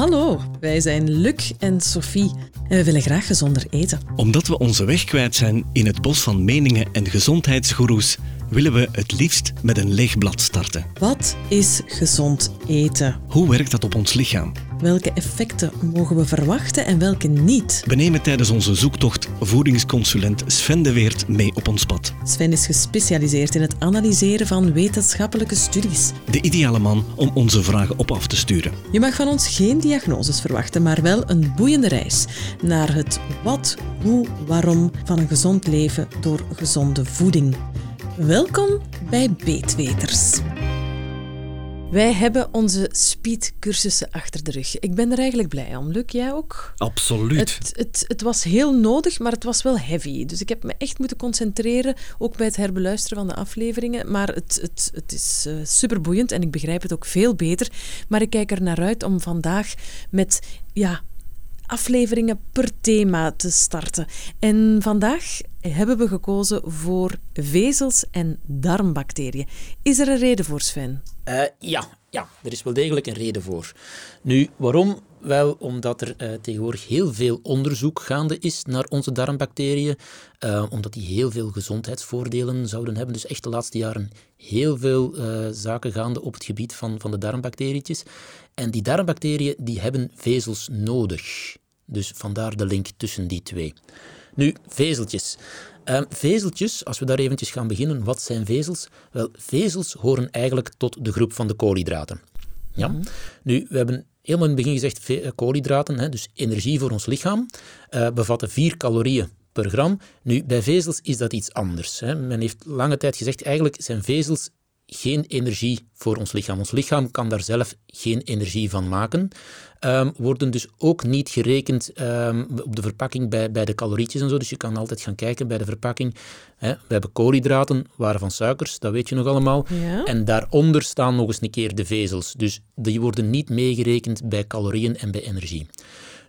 Hallo, wij zijn Luc en Sophie en we willen graag gezonder eten. Omdat we onze weg kwijt zijn in het bos van meningen en gezondheidsgoeroes, willen we het liefst met een leeg blad starten. Wat is gezond eten? Hoe werkt dat op ons lichaam? Welke effecten mogen we verwachten en welke niet? We nemen tijdens onze zoektocht voedingsconsulent Sven de Weert mee op ons pad. Sven is gespecialiseerd in het analyseren van wetenschappelijke studies. De ideale man om onze vragen op af te sturen. Je mag van ons geen diagnoses verwachten, maar wel een boeiende reis naar het wat, hoe, waarom van een gezond leven door gezonde voeding. Welkom bij Beetweters. Wij hebben onze speedcursussen achter de rug. Ik ben er eigenlijk blij om. Luc, jij ook? Absoluut. Het was heel nodig, maar het was wel heavy. Dus ik heb me echt moeten concentreren, ook bij het herbeluisteren van de afleveringen. Maar het is superboeiend en ik begrijp het ook veel beter. Maar ik kijk er naar uit om vandaag met afleveringen per thema te starten. En vandaag hebben we gekozen voor vezels en darmbacteriën. Is er een reden voor, Sven? Ja, er is wel degelijk een reden voor. Nu, waarom? Wel, omdat er tegenwoordig heel veel onderzoek gaande is naar onze darmbacteriën, omdat die heel veel gezondheidsvoordelen zouden hebben. Dus echt de laatste jaren heel veel zaken gaande op het gebied van de darmbacterietjes. En die darmbacteriën die hebben vezels nodig. Dus vandaar de link tussen die twee. Nu, vezeltjes. Vezeltjes, als we daar eventjes gaan beginnen, wat zijn vezels? Wel, vezels horen eigenlijk tot de groep van de koolhydraten. Ja? Mm-hmm. Nu, we hebben helemaal in het begin gezegd, koolhydraten, dus energie voor ons lichaam, bevatten 4 calorieën per gram. Nu, bij vezels is dat iets anders. Men heeft lange tijd gezegd, eigenlijk zijn vezels geen energie voor ons lichaam. Ons lichaam kan daar zelf geen energie van maken. Worden dus ook niet gerekend op de verpakking bij de calorietjes en zo. Dus je kan altijd gaan kijken bij de verpakking. We hebben koolhydraten, waren van suikers, dat weet je nog allemaal. Ja. En daaronder staan nog eens een keer de vezels. Dus die worden niet meegerekend bij calorieën en bij energie.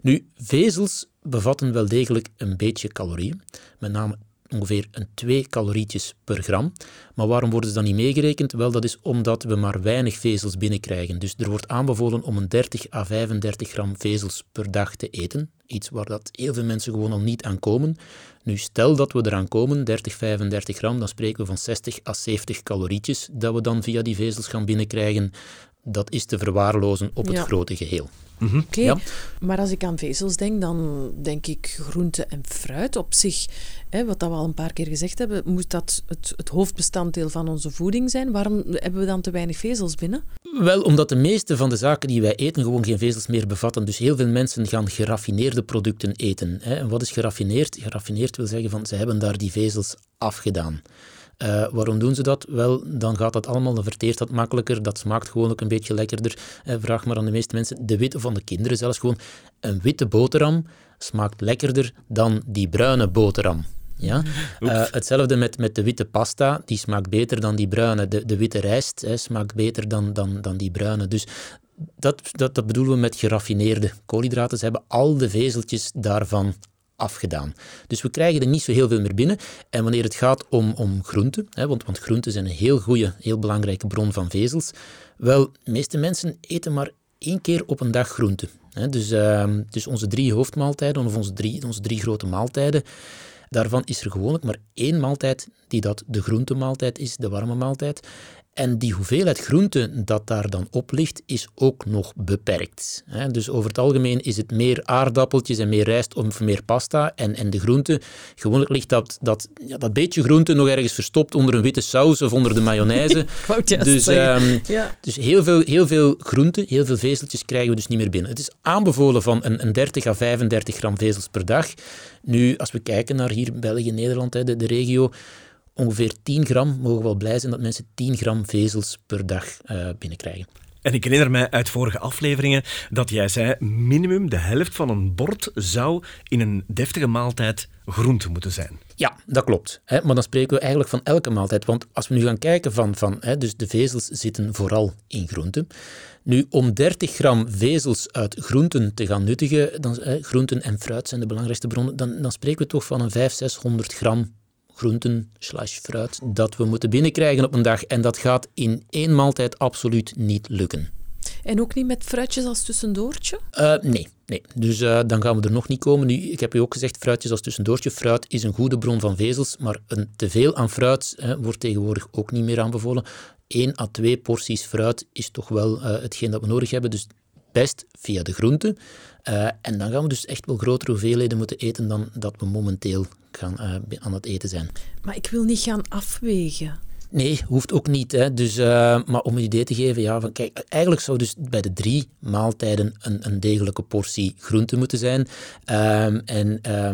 Nu, vezels bevatten wel degelijk een beetje calorieën. Met name ongeveer 2 calorietjes per gram. Maar waarom worden ze dan niet meegerekend? Wel, dat is omdat we maar weinig vezels binnenkrijgen. Dus er wordt aanbevolen om een 30 à 35 gram vezels per dag te eten. Iets waar dat heel veel mensen gewoon al niet aan komen. Nu, stel dat we eraan komen, 30, 35 gram, dan spreken we van 60 à 70 calorietjes dat we dan via die vezels gaan binnenkrijgen. Dat is te verwaarlozen op het grote geheel. Mm-hmm. Oké, maar als ik aan vezels denk, dan denk ik groente en fruit op zich. Wat dat we al een paar keer gezegd hebben, moet dat het hoofdbestanddeel van onze voeding zijn? Waarom hebben we dan te weinig vezels binnen? Wel, omdat de meeste van de zaken die wij eten gewoon geen vezels meer bevatten. Dus heel veel mensen gaan geraffineerde producten eten. En wat is geraffineerd? Geraffineerd wil zeggen van, ze hebben daar die vezels afgedaan. Waarom doen ze dat? Wel, dan gaat dat allemaal, dan verteert dat makkelijker, dat smaakt gewoon ook een beetje lekkerder. Vraag maar aan de meeste mensen, de witte van de kinderen zelfs gewoon, een witte boterham smaakt lekkerder dan die bruine boterham. Ja? Hetzelfde met de witte pasta, die smaakt beter dan die bruine. De witte rijst smaakt beter dan die bruine. Dus dat bedoelen we met geraffineerde koolhydraten. Ze hebben al de vezeltjes daarvan afgedaan. Dus we krijgen er niet zo heel veel meer binnen. En wanneer het gaat om groenten, want groenten zijn een heel goede, heel belangrijke bron van vezels, wel, de meeste mensen eten maar 1 keer op een dag groenten. Dus onze 3 hoofdmaaltijden, of onze drie grote maaltijden, daarvan is er gewoonlijk maar 1 maaltijd die dat de groentemaaltijd is, de warme maaltijd. En die hoeveelheid groenten dat daar dan op ligt, is ook nog beperkt. Dus over het algemeen is het meer aardappeltjes en meer rijst of meer pasta en de groenten. Gewoonlijk ligt dat beetje groente nog ergens verstopt onder een witte saus of onder de mayonaise. Dus heel veel groenten, heel veel vezeltjes krijgen we dus niet meer binnen. Het is aanbevolen van een 30 à 35 gram vezels per dag. Nu, als we kijken naar hier België, Nederland, de regio, ongeveer 10 gram, mogen we wel blij zijn dat mensen 10 gram vezels per dag binnenkrijgen. En ik herinner mij uit vorige afleveringen dat jij zei, minimum de helft van een bord zou in een deftige maaltijd groente moeten zijn. Ja, dat klopt. Maar dan spreken we eigenlijk van elke maaltijd. Want als we nu gaan kijken dus de vezels zitten vooral in groenten. Nu, om 30 gram vezels uit groenten te gaan nuttigen, dan, groenten en fruit zijn de belangrijkste bronnen, dan spreken we toch van een 500-600 gram groenten / fruit dat we moeten binnenkrijgen op een dag. En dat gaat in 1 maaltijd absoluut niet lukken. En ook niet met fruitjes als tussendoortje? Nee. Dus dan gaan we er nog niet komen. Nu, ik heb u ook gezegd, fruitjes als tussendoortje. Fruit is een goede bron van vezels, maar een teveel aan fruit wordt tegenwoordig ook niet meer aanbevolen. 1 à 2 porties fruit is toch wel hetgeen dat we nodig hebben. Dus best via de groenten. En dan gaan we dus echt wel grotere hoeveelheden moeten eten dan dat we momenteel gaan, aan het eten zijn. Maar ik wil niet gaan afwegen. Nee, hoeft ook niet. Hè. Dus, maar om een idee te geven, ja, van, kijk, eigenlijk zou dus bij de 3 maaltijden een degelijke portie groente moeten zijn.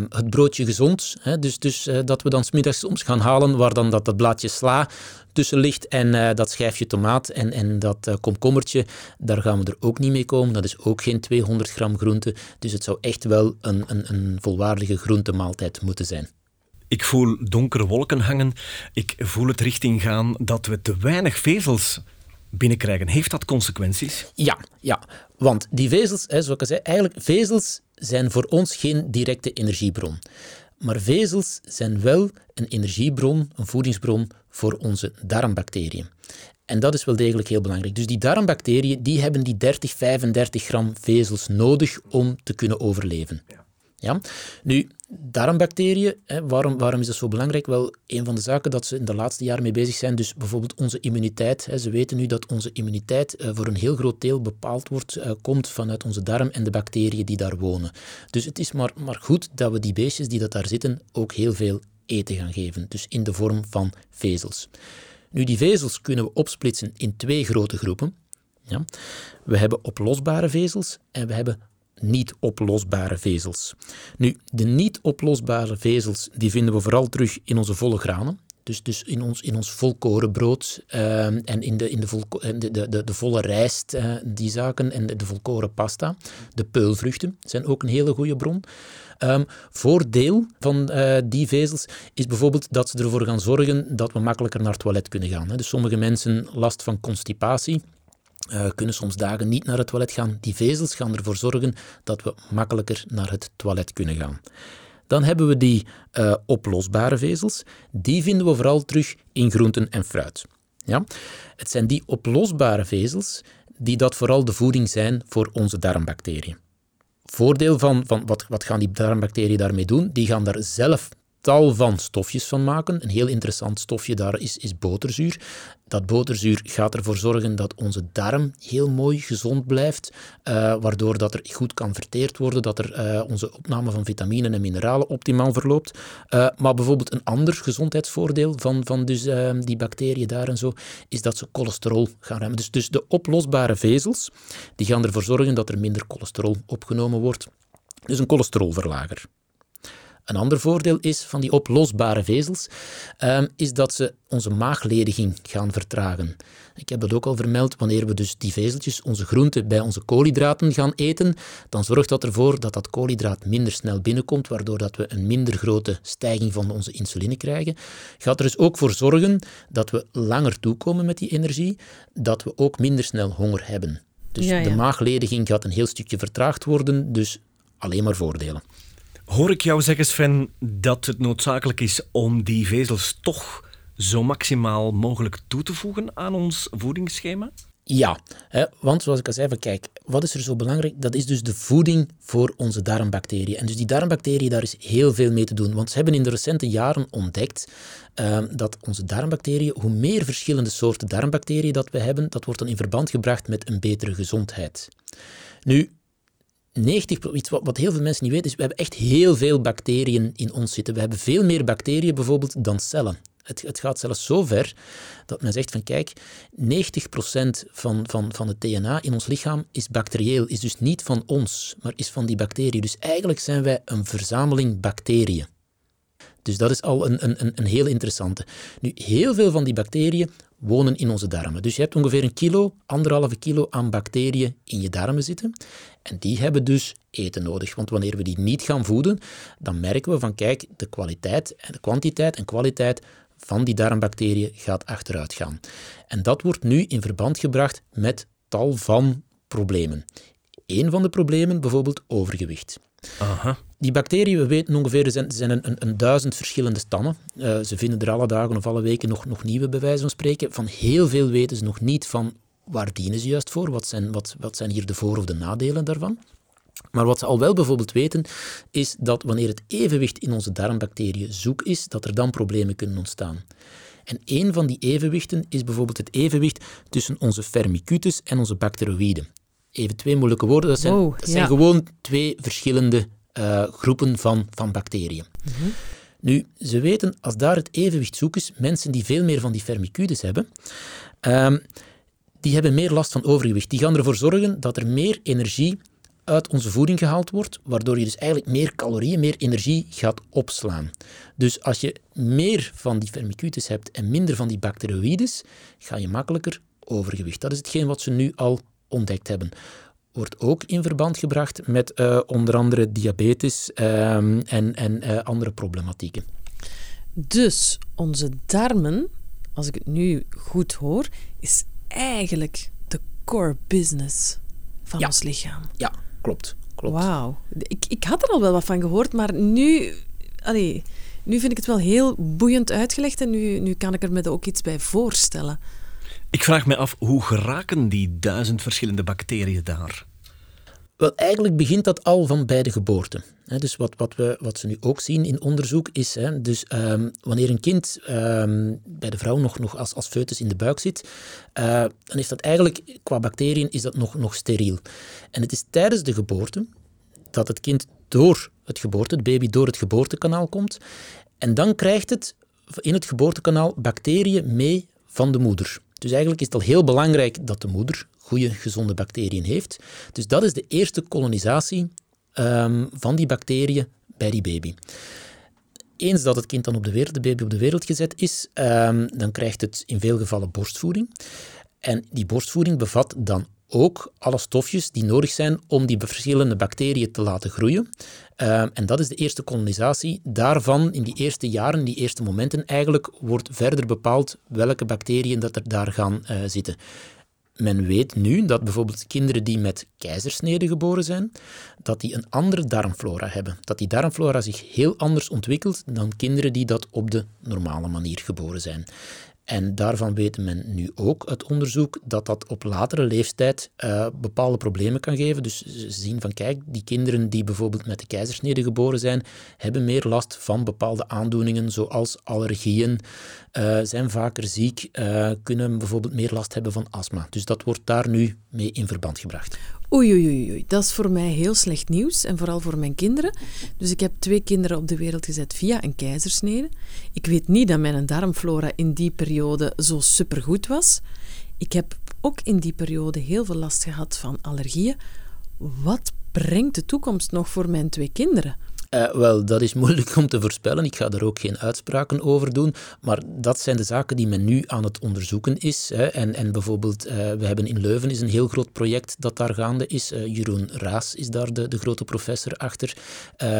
Het broodje gezond, hè, dus dat we dan 's middags soms gaan halen, waar dan dat blaadje sla tussen ligt en dat schijfje tomaat en dat komkommertje, daar gaan we er ook niet mee komen. Dat is ook geen 200 gram groente. Dus het zou echt wel een volwaardige groentemaaltijd moeten zijn. Ik voel donkere wolken hangen. Ik voel het richting gaan dat we te weinig vezels binnenkrijgen. Heeft dat consequenties? Ja. Want die vezels, zoals ik al zei, eigenlijk vezels zijn voor ons geen directe energiebron. Maar vezels zijn wel een energiebron, een voedingsbron voor onze darmbacteriën. En dat is wel degelijk heel belangrijk. Dus die darmbacteriën die hebben die 30, 35 gram vezels nodig om te kunnen overleven. Ja? Nu, darmbacteriën, waarom is dat zo belangrijk? Wel, een van de zaken dat ze in de laatste jaren mee bezig zijn, dus bijvoorbeeld onze immuniteit. Ze weten nu dat onze immuniteit voor een heel groot deel bepaald komt vanuit onze darm en de bacteriën die daar wonen. Dus het is maar goed dat we die beestjes die dat daar zitten ook heel veel eten gaan geven. Dus in de vorm van vezels. Nu, die vezels kunnen we opsplitsen in 2 grote groepen. Ja? We hebben oplosbare vezels en we hebben niet oplosbare vezels. Nu, de niet oplosbare vezels die vinden we vooral terug in onze volle granen. Dus in ons volkorenbrood en in de volle rijst, die zaken, en de volkoren pasta. De peulvruchten zijn ook een hele goede bron. Voordeel van die vezels is bijvoorbeeld dat ze ervoor gaan zorgen dat we makkelijker naar het toilet kunnen gaan. Dus sommige mensen last van constipatie. Kunnen soms dagen niet naar het toilet gaan. Die vezels gaan ervoor zorgen dat we makkelijker naar het toilet kunnen gaan. Dan hebben we die oplosbare vezels. Die vinden we vooral terug in groenten en fruit. Ja? Het zijn die oplosbare vezels die dat vooral de voeding zijn voor onze darmbacteriën. Voordeel van wat gaan die darmbacteriën daarmee doen? Die gaan daar zelf tal van stofjes van maken. Een heel interessant stofje daar is boterzuur. Dat boterzuur gaat ervoor zorgen dat onze darm heel mooi gezond blijft, waardoor dat er goed kan verteerd worden, dat er onze opname van vitaminen en mineralen optimaal verloopt. Maar bijvoorbeeld een ander gezondheidsvoordeel van die bacteriën daar en zo, is dat ze cholesterol gaan remmen. Dus de oplosbare vezels, die gaan ervoor zorgen dat er minder cholesterol opgenomen wordt. Dus een cholesterolverlager. Een ander voordeel is van die oplosbare vezels, is dat ze onze maaglediging gaan vertragen. Ik heb dat ook al vermeld, wanneer we dus die vezeltjes, onze groenten, bij onze koolhydraten gaan eten, dan zorgt dat ervoor dat dat koolhydraat minder snel binnenkomt, waardoor dat we een minder grote stijging van onze insuline krijgen. Gaat er dus ook voor zorgen dat we langer toekomen met die energie, dat we ook minder snel honger hebben. Dus de maaglediging gaat een heel stukje vertraagd worden, dus alleen maar voordelen. Hoor ik jou zeggen, Sven, dat het noodzakelijk is om die vezels toch zo maximaal mogelijk toe te voegen aan ons voedingsschema? Ja, want zoals ik al zei, kijk, wat is er zo belangrijk? Dat is dus de voeding voor onze darmbacteriën. En dus die darmbacteriën, daar is heel veel mee te doen. Want ze hebben in de recente jaren ontdekt dat onze darmbacteriën, hoe meer verschillende soorten darmbacteriën dat we hebben, dat wordt dan in verband gebracht met een betere gezondheid. Nu, iets wat heel veel mensen niet weten, is we hebben echt heel veel bacteriën in ons zitten. We hebben veel meer bacteriën bijvoorbeeld dan cellen. Het gaat zelfs zo ver dat men zegt van kijk, 90% van het DNA in ons lichaam is bacterieel, is dus niet van ons, maar is van die bacteriën. Dus eigenlijk zijn wij een verzameling bacteriën. Dus dat is al een heel interessante. Nu, heel veel van die bacteriën wonen in onze darmen. Dus je hebt ongeveer 1,5 kilo aan bacteriën in je darmen zitten. En die hebben dus eten nodig. Want wanneer we die niet gaan voeden, dan merken we van kijk, de kwaliteit en de kwantiteit en kwaliteit van die darmbacteriën gaat achteruit gaan. En dat wordt nu in verband gebracht met tal van problemen. Eén van de problemen, bijvoorbeeld overgewicht. Aha. Die bacteriën, we weten ongeveer, er zijn 1000 verschillende stammen. Ze vinden er alle dagen of alle weken nog nieuwe, bij wijze van spreken. Van heel veel weten ze nog niet van waar dienen ze juist voor? Wat zijn hier de voor- of de nadelen daarvan? Maar wat ze al wel bijvoorbeeld weten, is dat wanneer het evenwicht in onze darmbacteriën zoek is, dat er dan problemen kunnen ontstaan. En één van die evenwichten is bijvoorbeeld het evenwicht tussen onze Firmicutes en onze bacteroïden. Even twee moeilijke woorden, dat zijn gewoon twee verschillende groepen van bacteriën. Mm-hmm. Nu, ze weten, als daar het evenwicht zoek is, mensen die veel meer van die Firmicutes hebben, die hebben meer last van overgewicht. Die gaan ervoor zorgen dat er meer energie uit onze voeding gehaald wordt, waardoor je dus eigenlijk meer calorieën, meer energie gaat opslaan. Dus als je meer van die Firmicutes hebt en minder van die bacteroïdes, ga je makkelijker overgewicht. Dat is hetgeen wat ze nu al ontdekt hebben. Wordt ook in verband gebracht met onder andere diabetes en andere problematieken. Dus onze darmen, als ik het nu goed hoor, is eigenlijk de core business van ons lichaam. Ja, klopt. Wauw. Ik had er al wel wat van gehoord, maar nu vind ik het wel heel boeiend uitgelegd en nu kan ik er me ook iets bij voorstellen. Ik vraag me af, hoe geraken die 1000 verschillende bacteriën daar? Wel, eigenlijk begint dat al van bij de geboorte. Dus wat ze nu ook zien in onderzoek is, wanneer een kind bij de vrouw nog als foetus in de buik zit, dan is dat eigenlijk, qua bacteriën, is dat nog steriel. En het is tijdens de geboorte dat het kind door het geboortekanaal komt. En dan krijgt het in het geboortekanaal bacteriën mee van de moeder. Dus eigenlijk is het al heel belangrijk dat de moeder goede, gezonde bacteriën heeft. Dus dat is de eerste kolonisatie van die bacteriën bij die baby. Eens dat het kind dan de baby op de wereld gezet is, dan krijgt het in veel gevallen borstvoeding. En die borstvoeding bevat dan ook alle stofjes die nodig zijn om die verschillende bacteriën te laten groeien. En dat is de eerste kolonisatie. Daarvan, in die eerste jaren, die eerste momenten eigenlijk, wordt verder bepaald welke bacteriën dat er daar gaan zitten. Men weet nu dat bijvoorbeeld kinderen die met keizersnede geboren zijn, dat die een andere darmflora hebben. Dat die darmflora zich heel anders ontwikkelt dan kinderen die dat op de normale manier geboren zijn. En daarvan weet men nu ook uit onderzoek dat dat op latere leeftijd bepaalde problemen kan geven. Dus ze zien van, kijk, die kinderen die bijvoorbeeld met de keizersnede geboren zijn, hebben meer last van bepaalde aandoeningen zoals allergieën, zijn vaker ziek, kunnen bijvoorbeeld meer last hebben van astma. Dus dat wordt daar nu mee in verband gebracht. Oei, dat is voor mij heel slecht nieuws en vooral voor mijn kinderen. Dus ik heb 2 kinderen op de wereld gezet via een keizersnede. Ik weet niet dat mijn darmflora in die periode zo supergoed was. Ik heb ook in die periode heel veel last gehad van allergieën. Wat brengt de toekomst nog voor mijn 2 kinderen? Wel, dat is moeilijk om te voorspellen. Ik ga daar ook geen uitspraken over doen. Maar dat zijn de zaken die men nu aan het onderzoeken is. Hè. En bijvoorbeeld, we hebben in Leuven is een heel groot project dat daar gaande is. Jeroen Raas is daar de grote professor achter.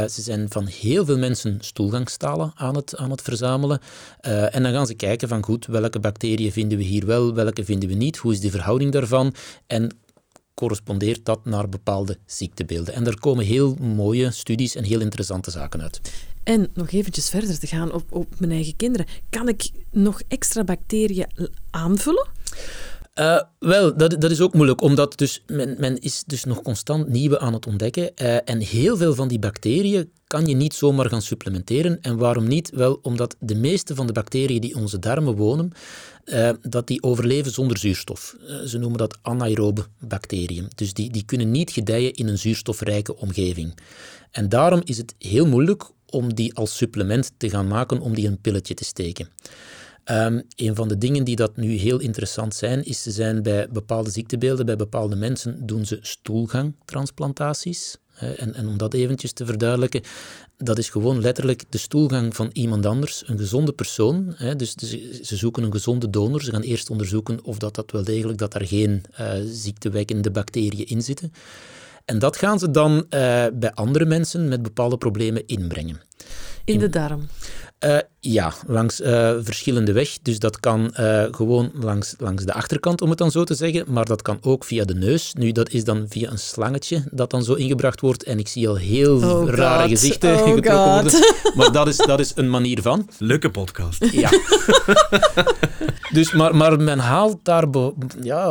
Ze zijn van heel veel mensen stoelgangstalen aan het verzamelen. En dan gaan ze kijken van, goed, welke bacteriën vinden we hier wel, welke vinden we niet, hoe is de verhouding daarvan en correspondeert dat naar bepaalde ziektebeelden. En er komen heel mooie studies en heel interessante zaken uit. En nog eventjes verder te gaan op mijn eigen kinderen. Kan ik nog extra bacteriën aanvullen? Wel, dat is ook moeilijk, omdat dus men is dus nog constant nieuwe aan het ontdekken. En heel veel van die bacteriën kan je niet zomaar gaan supplementeren. En waarom niet? Wel, omdat de meeste van de bacteriën die in onze darmen wonen, dat die overleven zonder zuurstof. Ze noemen dat anaerobe bacteriën. Dus die kunnen niet gedijen in een zuurstofrijke omgeving. En daarom is het heel moeilijk om die als supplement te gaan maken, om die een pilletje te steken. Een van de dingen die dat nu heel interessant zijn, is ze zijn bij bepaalde ziektebeelden, bij bepaalde mensen doen ze stoelgangtransplantaties. En om dat eventjes te verduidelijken, dat is gewoon letterlijk de stoelgang van iemand anders, een gezonde persoon. Dus ze zoeken een gezonde donor. Ze gaan eerst onderzoeken of dat wel degelijk, dat er geen ziektewekkende bacteriën in zitten. En dat gaan ze dan bij andere mensen met bepaalde problemen inbrengen. In de darm? Ja, langs verschillende weg. Dus dat kan gewoon langs de achterkant, om het dan zo te zeggen. Maar dat kan ook via de neus. Nu, dat is dan via een slangetje dat dan zo ingebracht wordt. En ik zie al heel rare gezichten getrokken worden. Maar dat is een manier van. Leuke podcast. Ja. Dus, maar men haalt daar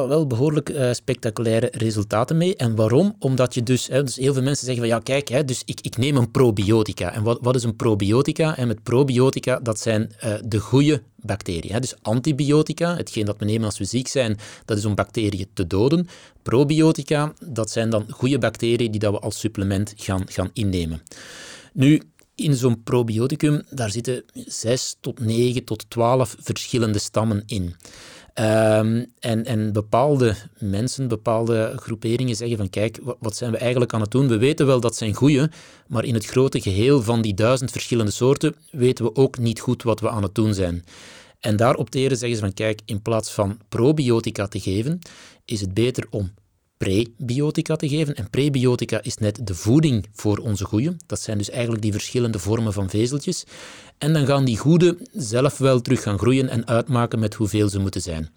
wel behoorlijk spectaculaire resultaten mee. En waarom? Omdat je dus heel veel mensen zeggen van ja, kijk, dus ik neem een probiotica. En wat is een probiotica? En met probiotica, dat zijn de goede bacteriën. Dus antibiotica, hetgeen dat we nemen als we ziek zijn, dat is om bacteriën te doden. Probiotica, dat zijn dan goede bacteriën die dat we als supplement gaan innemen. Nu, in zo'n probioticum, daar zitten 6 tot 9 tot 12 verschillende stammen in. En bepaalde mensen, bepaalde groeperingen zeggen van kijk, wat zijn we eigenlijk aan het doen? We weten wel dat zijn goeie, maar in het grote geheel van die 1000 verschillende soorten weten we ook niet goed wat we aan het doen zijn. En daar opteren zeggen ze van kijk, in plaats van probiotica te geven, is het beter om prebiotica te geven. En prebiotica is net de voeding voor onze goeie. Dat zijn dus eigenlijk die verschillende vormen van vezeltjes. En dan gaan die goede zelf wel terug gaan groeien en uitmaken met hoeveel ze moeten zijn.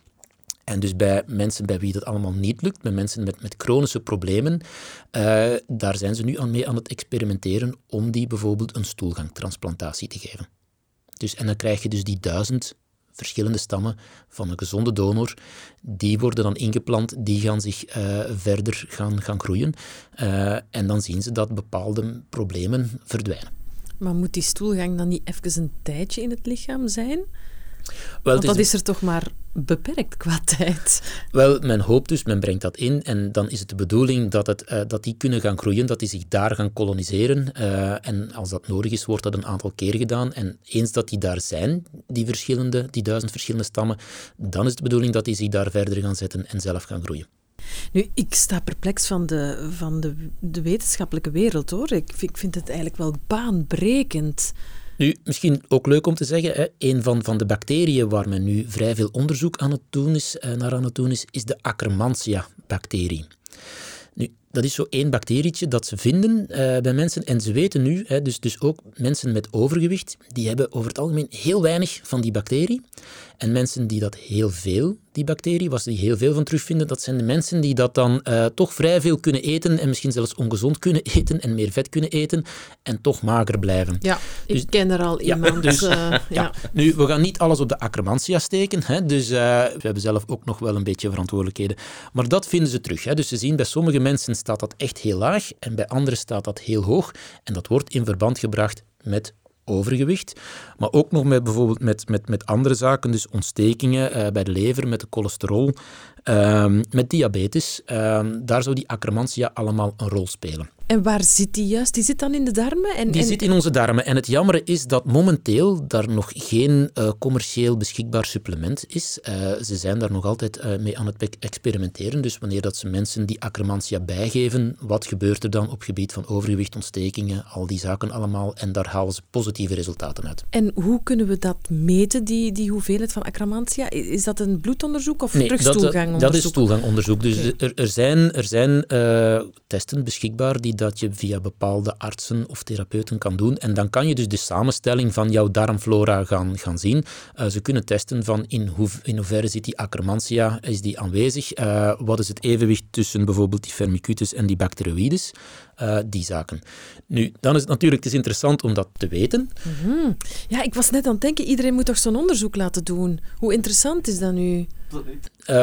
En dus bij mensen bij wie dat allemaal niet lukt, bij mensen met chronische problemen, daar zijn ze nu aan het experimenteren om die bijvoorbeeld een stoelgangtransplantatie te geven. Dus, en dan krijg je dus die 1000 verschillende stammen van een gezonde donor, die worden dan ingeplant, die gaan zich verder gaan groeien. En dan zien ze dat bepaalde problemen verdwijnen. Maar moet die stoelgang dan niet even een tijdje in het lichaam zijn? Wel, want dat is er toch maar beperkt qua tijd. Wel, men hoopt dus, men brengt dat in en dan is het de bedoeling dat die kunnen gaan groeien, dat die zich daar gaan koloniseren. En als dat nodig is, wordt dat een aantal keer gedaan. En eens dat die daar zijn, die 1000 verschillende stammen, dan is het de bedoeling dat die zich daar verder gaan zetten en zelf gaan groeien. Nu, ik sta perplex van de wetenschappelijke wereld, hoor. Ik vind het eigenlijk wel baanbrekend. Nu, misschien ook leuk om te zeggen, een van de bacteriën waar men nu vrij veel onderzoek aan het doen is, is de Akkermansia-bacterie. Nu, dat is zo één bacterietje dat ze vinden bij mensen. En ze weten nu, dus ook mensen met overgewicht, die hebben over het algemeen heel weinig van die bacterie. En mensen die dat heel veel, die bacterie, waar ze heel veel van terugvinden, dat zijn de mensen die dat dan toch vrij veel kunnen eten en misschien zelfs ongezond kunnen eten en meer vet kunnen eten en toch mager blijven. Ja, dus, ik ken er al iemand. Dus, ja. Nu, we gaan niet alles op de Akkermansia steken, dus we hebben zelf ook nog wel een beetje verantwoordelijkheden. Maar dat vinden ze terug. Dus ze zien, bij sommige mensen staat dat echt heel laag en bij anderen staat dat heel hoog. En dat wordt in verband gebracht met overgewicht, maar ook nog met bijvoorbeeld met andere zaken, dus ontstekingen bij de lever, met de cholesterol, met diabetes. Daar zou die Akkermansia allemaal een rol spelen. En waar zit die juist? Die zit dan in de darmen? Die zit in onze darmen. En het jammer is dat momenteel daar nog geen commercieel beschikbaar supplement is. Ze zijn daar nog altijd mee aan het experimenteren. Dus wanneer dat ze mensen die Akkermansia bijgeven, wat gebeurt er dan op gebied van overgewicht, ontstekingen, al die zaken allemaal. En daar halen ze positieve resultaten uit. En hoe kunnen we dat meten, die hoeveelheid van Akkermansia? Is dat een bloedonderzoek of stoelgangonderzoek? Nee, dat is stoelgangonderzoek. Dus okay. er zijn testen beschikbaar die dat je via bepaalde artsen of therapeuten kan doen. En dan kan je dus de samenstelling van jouw darmflora gaan zien. Ze kunnen testen van in hoeverre zit die Akkermansia, is die aanwezig? Wat is het evenwicht tussen bijvoorbeeld die Firmicutes en die bacteroïdes? Die zaken. Nu, dan is het natuurlijk interessant om dat te weten. Mm-hmm. Ja, ik was net aan het denken, iedereen moet toch zo'n onderzoek laten doen? Hoe interessant is dat nu?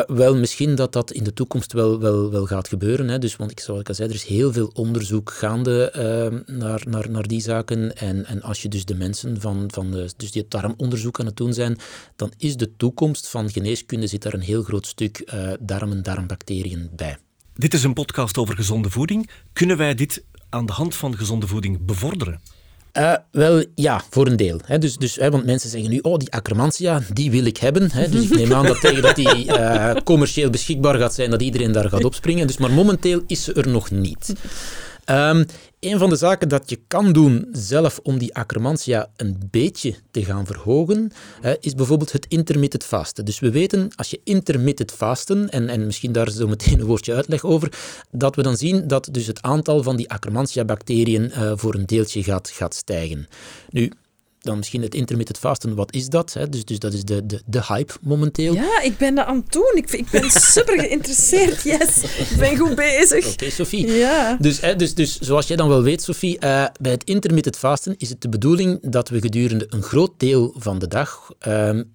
Wel, misschien dat in de toekomst wel gaat gebeuren. Dus, want zoals ik al zei, er is heel veel onderzoek gaande naar die zaken. En als je dus de mensen van die het darmonderzoek aan het doen zijn, dan is de toekomst van geneeskunde, zit daar een heel groot stuk darm en darmbacteriën bij. Dit is een podcast over gezonde voeding. Kunnen wij dit aan de hand van gezonde voeding bevorderen? Wel, ja, voor een deel. Dus, want mensen zeggen nu, die Akkermansia, die wil ik hebben. Dus ik neem aan dat tegen dat die commercieel beschikbaar gaat zijn, dat iedereen daar gaat opspringen. Dus, maar momenteel is ze er nog niet. Een van de zaken dat je kan doen zelf om die Akkermansia een beetje te gaan verhogen, is bijvoorbeeld het intermittent fasten. Dus we weten, als je intermittent fasten, en misschien daar zo meteen een woordje uitleg over, dat we dan zien dat dus het aantal van die Akkermansia-bacteriën voor een deeltje gaat stijgen. Nu, dan misschien het intermittent fasten, wat is dat? Hè? Dus dat is de hype momenteel. Ja, ik ben dat aan het doen. Ik ben super geïnteresseerd, yes. Ik ben goed bezig. Oké, Sophie. Ja. Dus zoals jij dan wel weet, Sophie, bij het intermittent fasten is het de bedoeling dat we gedurende een groot deel van de dag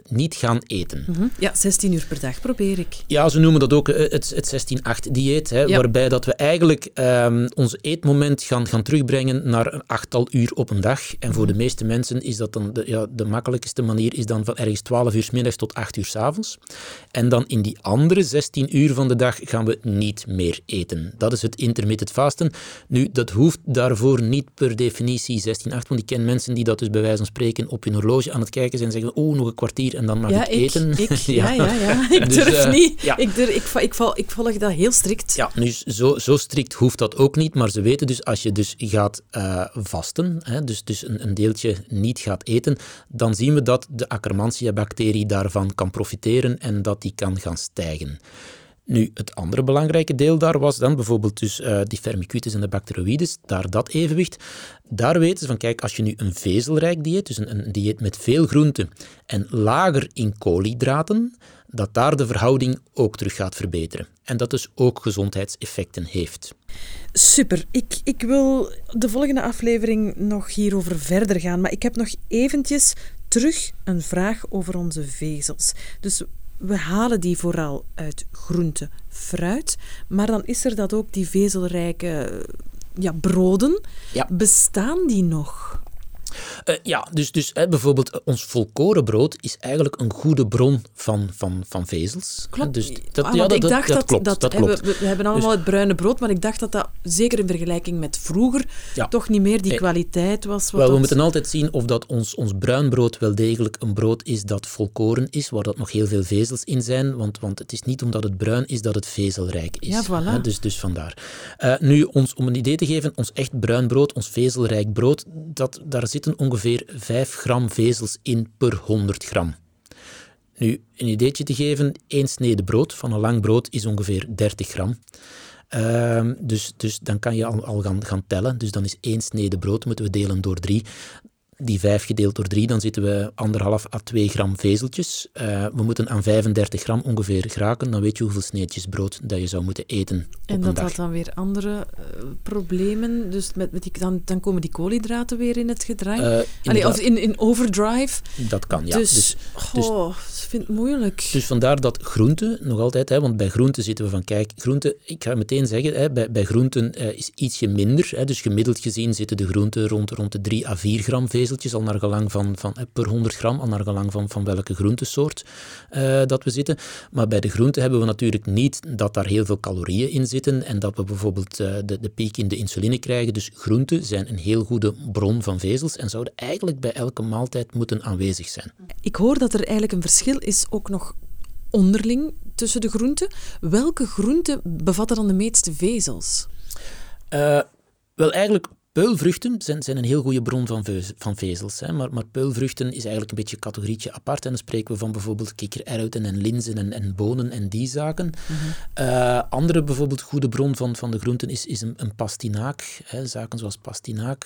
niet gaan eten. Mm-hmm. Ja, 16 uur per dag probeer ik. Ja, ze noemen dat ook het 16-8 dieet, hè, ja. Waarbij dat we eigenlijk ons eetmoment gaan terugbrengen naar een achttal uur op een dag. En voor de meeste mensen is dat dan de makkelijkste manier is dan van ergens 12 uur 's middags tot 8 uur 's avonds. En dan in die andere 16 uur van de dag gaan we niet meer eten. Dat is het intermittent fasten. Nu, dat hoeft daarvoor niet per definitie 16-8, want ik ken mensen die dat dus bij wijze van spreken op hun horloge aan het kijken zijn en zeggen, oh, nog een kwartier en dan mag ik eten. Ik durf niet. Ja. Ik volg dat heel strikt. Ja, nu, zo strikt hoeft dat ook niet, maar ze weten dus, als je dus gaat vasten, hè, dus een deeltje niet gaat eten, dan zien we dat de Akkermansia-bacterie daarvan kan profiteren en dat die kan gaan stijgen. Nu, het andere belangrijke deel daar was dan bijvoorbeeld dus die Firmicutes en de bacteroïdes, daar dat evenwicht. Daar weten ze van, kijk, als je nu een vezelrijk dieet, dus een dieet met veel groenten en lager in koolhydraten, dat daar de verhouding ook terug gaat verbeteren. En dat dus ook gezondheidseffecten heeft. Super. Ik wil de volgende aflevering nog hierover verder gaan, maar ik heb nog eventjes terug een vraag over onze vezels. Dus we halen die vooral uit groente, fruit, maar dan is er dat ook die vezelrijke broden. Ja. Bestaan die nog? Dus bijvoorbeeld ons volkorenbrood is eigenlijk een goede bron van vezels. Klopt. Dus dat klopt. We hebben allemaal het bruine brood, maar ik dacht dat zeker in vergelijking met vroeger toch niet meer die kwaliteit was. We moeten altijd zien of dat ons bruin brood wel degelijk een brood is dat volkoren is, waar dat nog heel veel vezels in zijn, want het is niet omdat het bruin is dat het vezelrijk is. Ja, voilà. Dus vandaar. Om een idee te geven, ons echt bruin brood, ons vezelrijk brood, daar zit ongeveer 5 gram vezels in per 100 gram. Nu, een ideetje te geven, 1 snede brood van een lang brood is ongeveer 30 gram. Dus dan kan je al gaan tellen. Dus dan is 1 snede brood, moeten we delen door 3. Die 5 gedeeld door 3, dan zitten we 1,5 à 2 gram vezeltjes. We moeten aan 35 gram ongeveer geraken. Dan weet je hoeveel sneetjes brood dat je zou moeten eten op een dag. Had dan weer andere problemen. Dus dan komen die koolhydraten weer in het gedrang. Of in overdrive. Dat kan, ja. Dus ik vind het moeilijk. Dus vandaar dat groenten nog altijd, hè, want bij groenten zitten we van, kijk, groenten, ik ga meteen zeggen, hè, bij groenten is ietsje minder. Hè, dus gemiddeld gezien zitten de groenten rond de 3 à 4 gram vezeltjes. Al naar gelang van per 100 gram, al naar gelang van welke groentesoort dat we zitten. Maar bij de groenten hebben we natuurlijk niet dat daar heel veel calorieën in zitten en dat we bijvoorbeeld de piek in de insuline krijgen. Dus groenten zijn een heel goede bron van vezels en zouden eigenlijk bij elke maaltijd moeten aanwezig zijn. Ik hoor dat er eigenlijk een verschil is, ook nog onderling tussen de groenten. Welke groenten bevatten dan de meeste vezels? Wel, eigenlijk peulvruchten zijn een heel goede bron van vezels. Hè. Maar peulvruchten is eigenlijk een beetje een categorietje apart. En dan spreken we van bijvoorbeeld kikkererwten en linzen en bonen en die zaken. Mm-hmm. Andere bijvoorbeeld goede bron van de groenten is een pastinaak. Hè. Zaken zoals pastinaak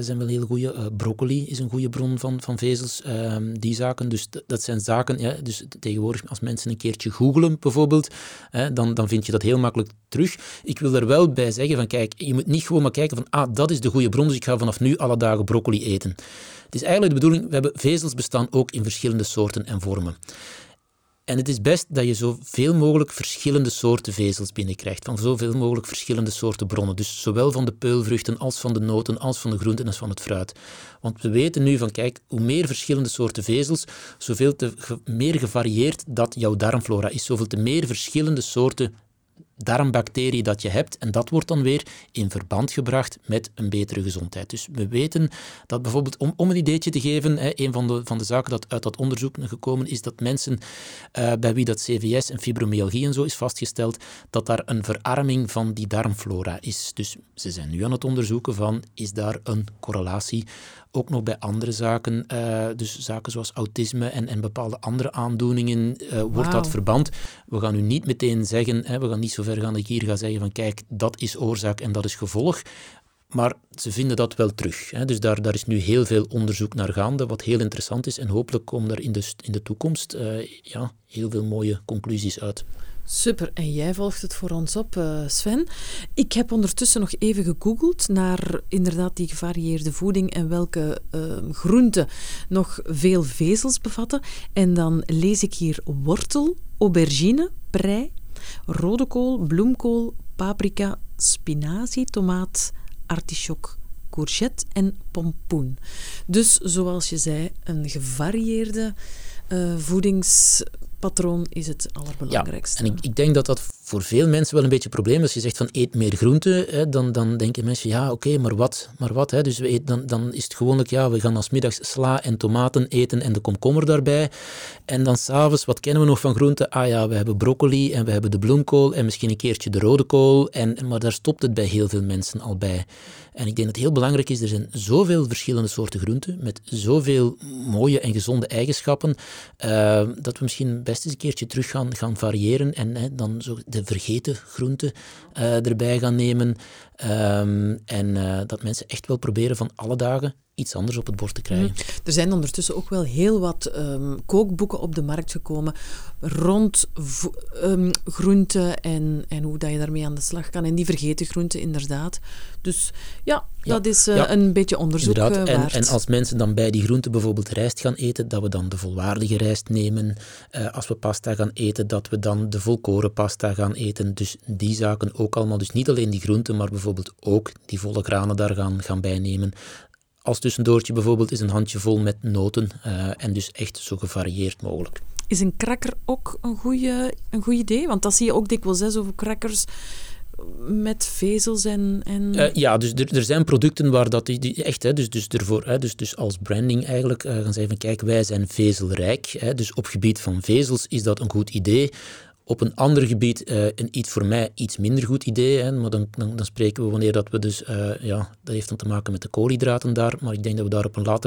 zijn wel heel goede. Broccoli is een goede bron van vezels. Die zaken, dus dat zijn zaken... Ja, dus tegenwoordig als mensen een keertje googelen bijvoorbeeld, hè, dan vind je dat heel makkelijk terug. Ik wil daar wel bij zeggen van, kijk, je moet niet gewoon maar kijken van, dat is de goede bron, dus ik ga vanaf nu alle dagen broccoli eten. Het is eigenlijk de bedoeling, we hebben vezels bestaan ook in verschillende soorten en vormen. En het is best dat je zoveel mogelijk verschillende soorten vezels binnenkrijgt, van zoveel mogelijk verschillende soorten bronnen. Dus zowel van de peulvruchten, als van de noten, als van de groenten, als van het fruit. Want we weten nu van, kijk, hoe meer verschillende soorten vezels, zoveel te meer gevarieerd dat jouw darmflora is, zoveel te meer verschillende soorten darmbacterie dat je hebt, en dat wordt dan weer in verband gebracht met een betere gezondheid. Dus we weten dat bijvoorbeeld, om een ideetje te geven, hè, een van de zaken dat uit dat onderzoek gekomen is, dat mensen bij wie dat CVS en fibromyalgie en zo is vastgesteld, dat daar een verarming van die darmflora is. Dus ze zijn nu aan het onderzoeken van, is daar een correlatie ook nog bij andere zaken, dus zaken zoals autisme en bepaalde andere aandoeningen, wordt dat verband. We gaan nu niet meteen zeggen, hè, we gaan niet zo ver gaan dat ik hier ga zeggen van, kijk, dat is oorzaak en dat is gevolg. Maar ze vinden dat wel terug. Hè. Dus daar is nu heel veel onderzoek naar gaande, wat heel interessant is. En hopelijk komen er in de toekomst heel veel mooie conclusies uit. Super, en jij volgt het voor ons op, Sven. Ik heb ondertussen nog even gegoogeld naar inderdaad die gevarieerde voeding en welke groenten nog veel vezels bevatten. En dan lees ik hier wortel, aubergine, prei, rode kool, bloemkool, paprika, spinazie, tomaat, artichok, courgette en pompoen. Dus zoals je zei, een gevarieerde voedingspatroon is het allerbelangrijkste. Ja, en ik denk dat voor veel mensen wel een beetje een probleem is. Als je zegt van eet meer groente, hè, dan denken mensen oké, maar wat? Hè? Dus dan is het gewoonlijk, we gaan als middags sla en tomaten eten en de komkommer daarbij. En dan s'avonds, wat kennen we nog van groente? We hebben broccoli en we hebben de bloemkool en misschien een keertje de rode kool. Maar daar stopt het bij heel veel mensen al bij. En ik denk dat het heel belangrijk is, er zijn zoveel verschillende soorten groenten met zoveel mooie en gezonde eigenschappen, dat we misschien best eens een keertje terug gaan variëren en dan zo de vergeten groenten erbij gaan nemen. En dat mensen echt wel proberen van alle dagen iets anders op het bord te krijgen. Er zijn ondertussen ook wel heel wat kookboeken op de markt gekomen rond groenten en hoe dat je daarmee aan de slag kan. En die vergeten groenten, inderdaad. Dus dat is een beetje onderzoek waard. En als mensen dan bij die groenten bijvoorbeeld rijst gaan eten, dat we dan de volwaardige rijst nemen. Als we pasta gaan eten, dat we dan de volkoren pasta gaan eten. Dus die zaken ook allemaal. Dus niet alleen die groenten, maar bijvoorbeeld ook die volle granen daar gaan bijnemen. Als tussendoortje bijvoorbeeld is een handje vol met noten en dus echt zo gevarieerd mogelijk. Is een cracker ook een goeie idee? Want dat zie je ook dikwijls, zoveel crackers met vezels en... dus er zijn producten waar dat die echt, dus als branding eigenlijk gaan zeggen van kijk, wij zijn vezelrijk. Hè, dus op gebied van vezels is dat een goed idee. Op een ander gebied voor mij iets minder goed idee. Hè, maar dan spreken we wanneer dat we dus... dat heeft dan te maken met de koolhydraten daar. Maar ik denk dat we daar op een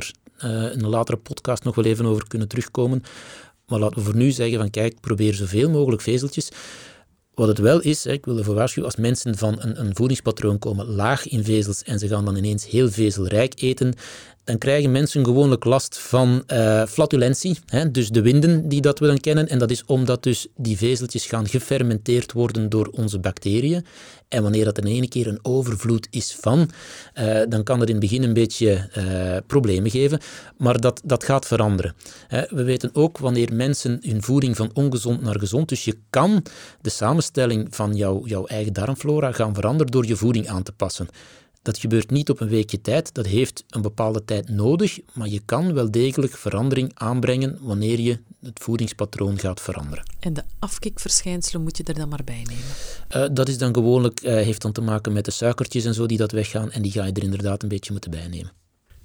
latere podcast nog wel even over kunnen terugkomen. Maar laten we voor nu zeggen van kijk, probeer zoveel mogelijk vezeltjes. Wat het wel is, ik wil ervoor waarschuwen, als mensen van een voedingspatroon komen laag in vezels en ze gaan dan ineens heel vezelrijk eten, dan krijgen mensen gewoonlijk last van flatulentie, dus de winden die dat we dan kennen. En dat is omdat dus die vezeltjes gaan gefermenteerd worden door onze bacteriën. En wanneer dat in ene keer een overvloed is van, dan kan dat in het begin een beetje problemen geven. Maar dat gaat veranderen. We weten ook wanneer mensen hun voeding van ongezond naar gezond, dus je kan de samenstelling van jouw eigen darmflora gaan veranderen door je voeding aan te passen. Dat gebeurt niet op een weekje tijd, dat heeft een bepaalde tijd nodig, maar je kan wel degelijk verandering aanbrengen wanneer je het voedingspatroon gaat veranderen. En de afkikverschijnselen moet je er dan maar bij nemen? Dat is dan gewoonlijk, heeft dan te maken met de suikertjes en zo die dat weggaan en die ga je er inderdaad een beetje moeten bijnemen.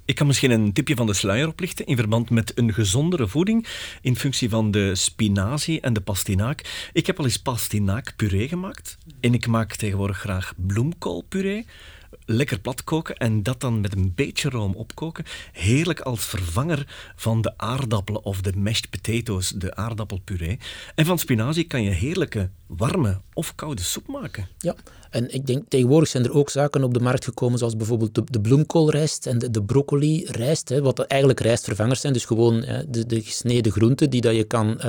Ik kan misschien een tipje van de sluier oplichten in verband met een gezondere voeding in functie van de spinazie en de pastinaak. Ik heb al eens pastinaakpuree gemaakt en ik maak tegenwoordig graag bloemkoolpuree. Lekker plat koken en dat dan met een beetje room opkoken. Heerlijk als vervanger van de aardappelen of de mashed potatoes, de aardappelpuree. En van spinazie kan je heerlijke warme of koude soep maken. Ja, en ik denk tegenwoordig zijn er ook zaken op de markt gekomen zoals bijvoorbeeld de bloemkoolrijst en de broccoli-rijst, wat eigenlijk rijstvervangers zijn. Dus gewoon de gesneden groenten die dat je kan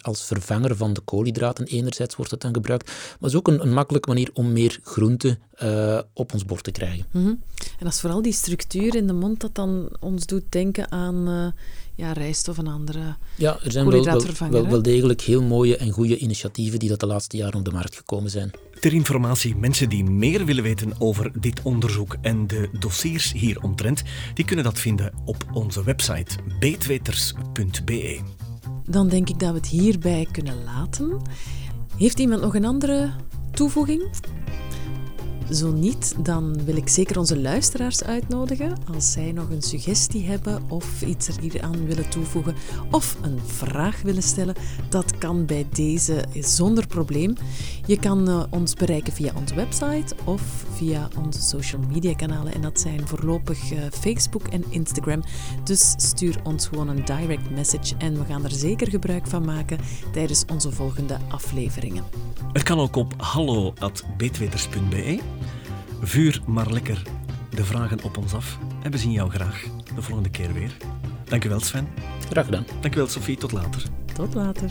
als vervanger van de koolhydraten. Enerzijds wordt het dan gebruikt. Maar het is ook een makkelijke manier om meer groenten op ons bord te krijgen. Mm-hmm. En dat is vooral die structuur in de mond dat dan ons doet denken aan rijst of een andere er zijn wel degelijk heel mooie en goede initiatieven die dat de laatste jaren op de markt gekomen zijn. Ter informatie, mensen die meer willen weten over dit onderzoek en de dossiers hieromtrent, die kunnen dat vinden op onze website beetweters.be. Dan denk ik dat we het hierbij kunnen laten. Heeft iemand nog een andere toevoeging? Zo niet, dan wil ik zeker onze luisteraars uitnodigen als zij nog een suggestie hebben of iets er hieraan willen toevoegen of een vraag willen stellen. Dat kan bij deze zonder probleem. Je kan ons bereiken via onze website of via onze social media kanalen. En dat zijn voorlopig Facebook en Instagram. Dus stuur ons gewoon een direct message en we gaan er zeker gebruik van maken tijdens onze volgende afleveringen. Het kan ook op hallo@beetweters.be. Vuur maar lekker de vragen op ons af. En we zien jou graag de volgende keer weer. Dank u wel, Sven. Graag gedaan. Dank u wel, Sophie. Tot later. Tot later.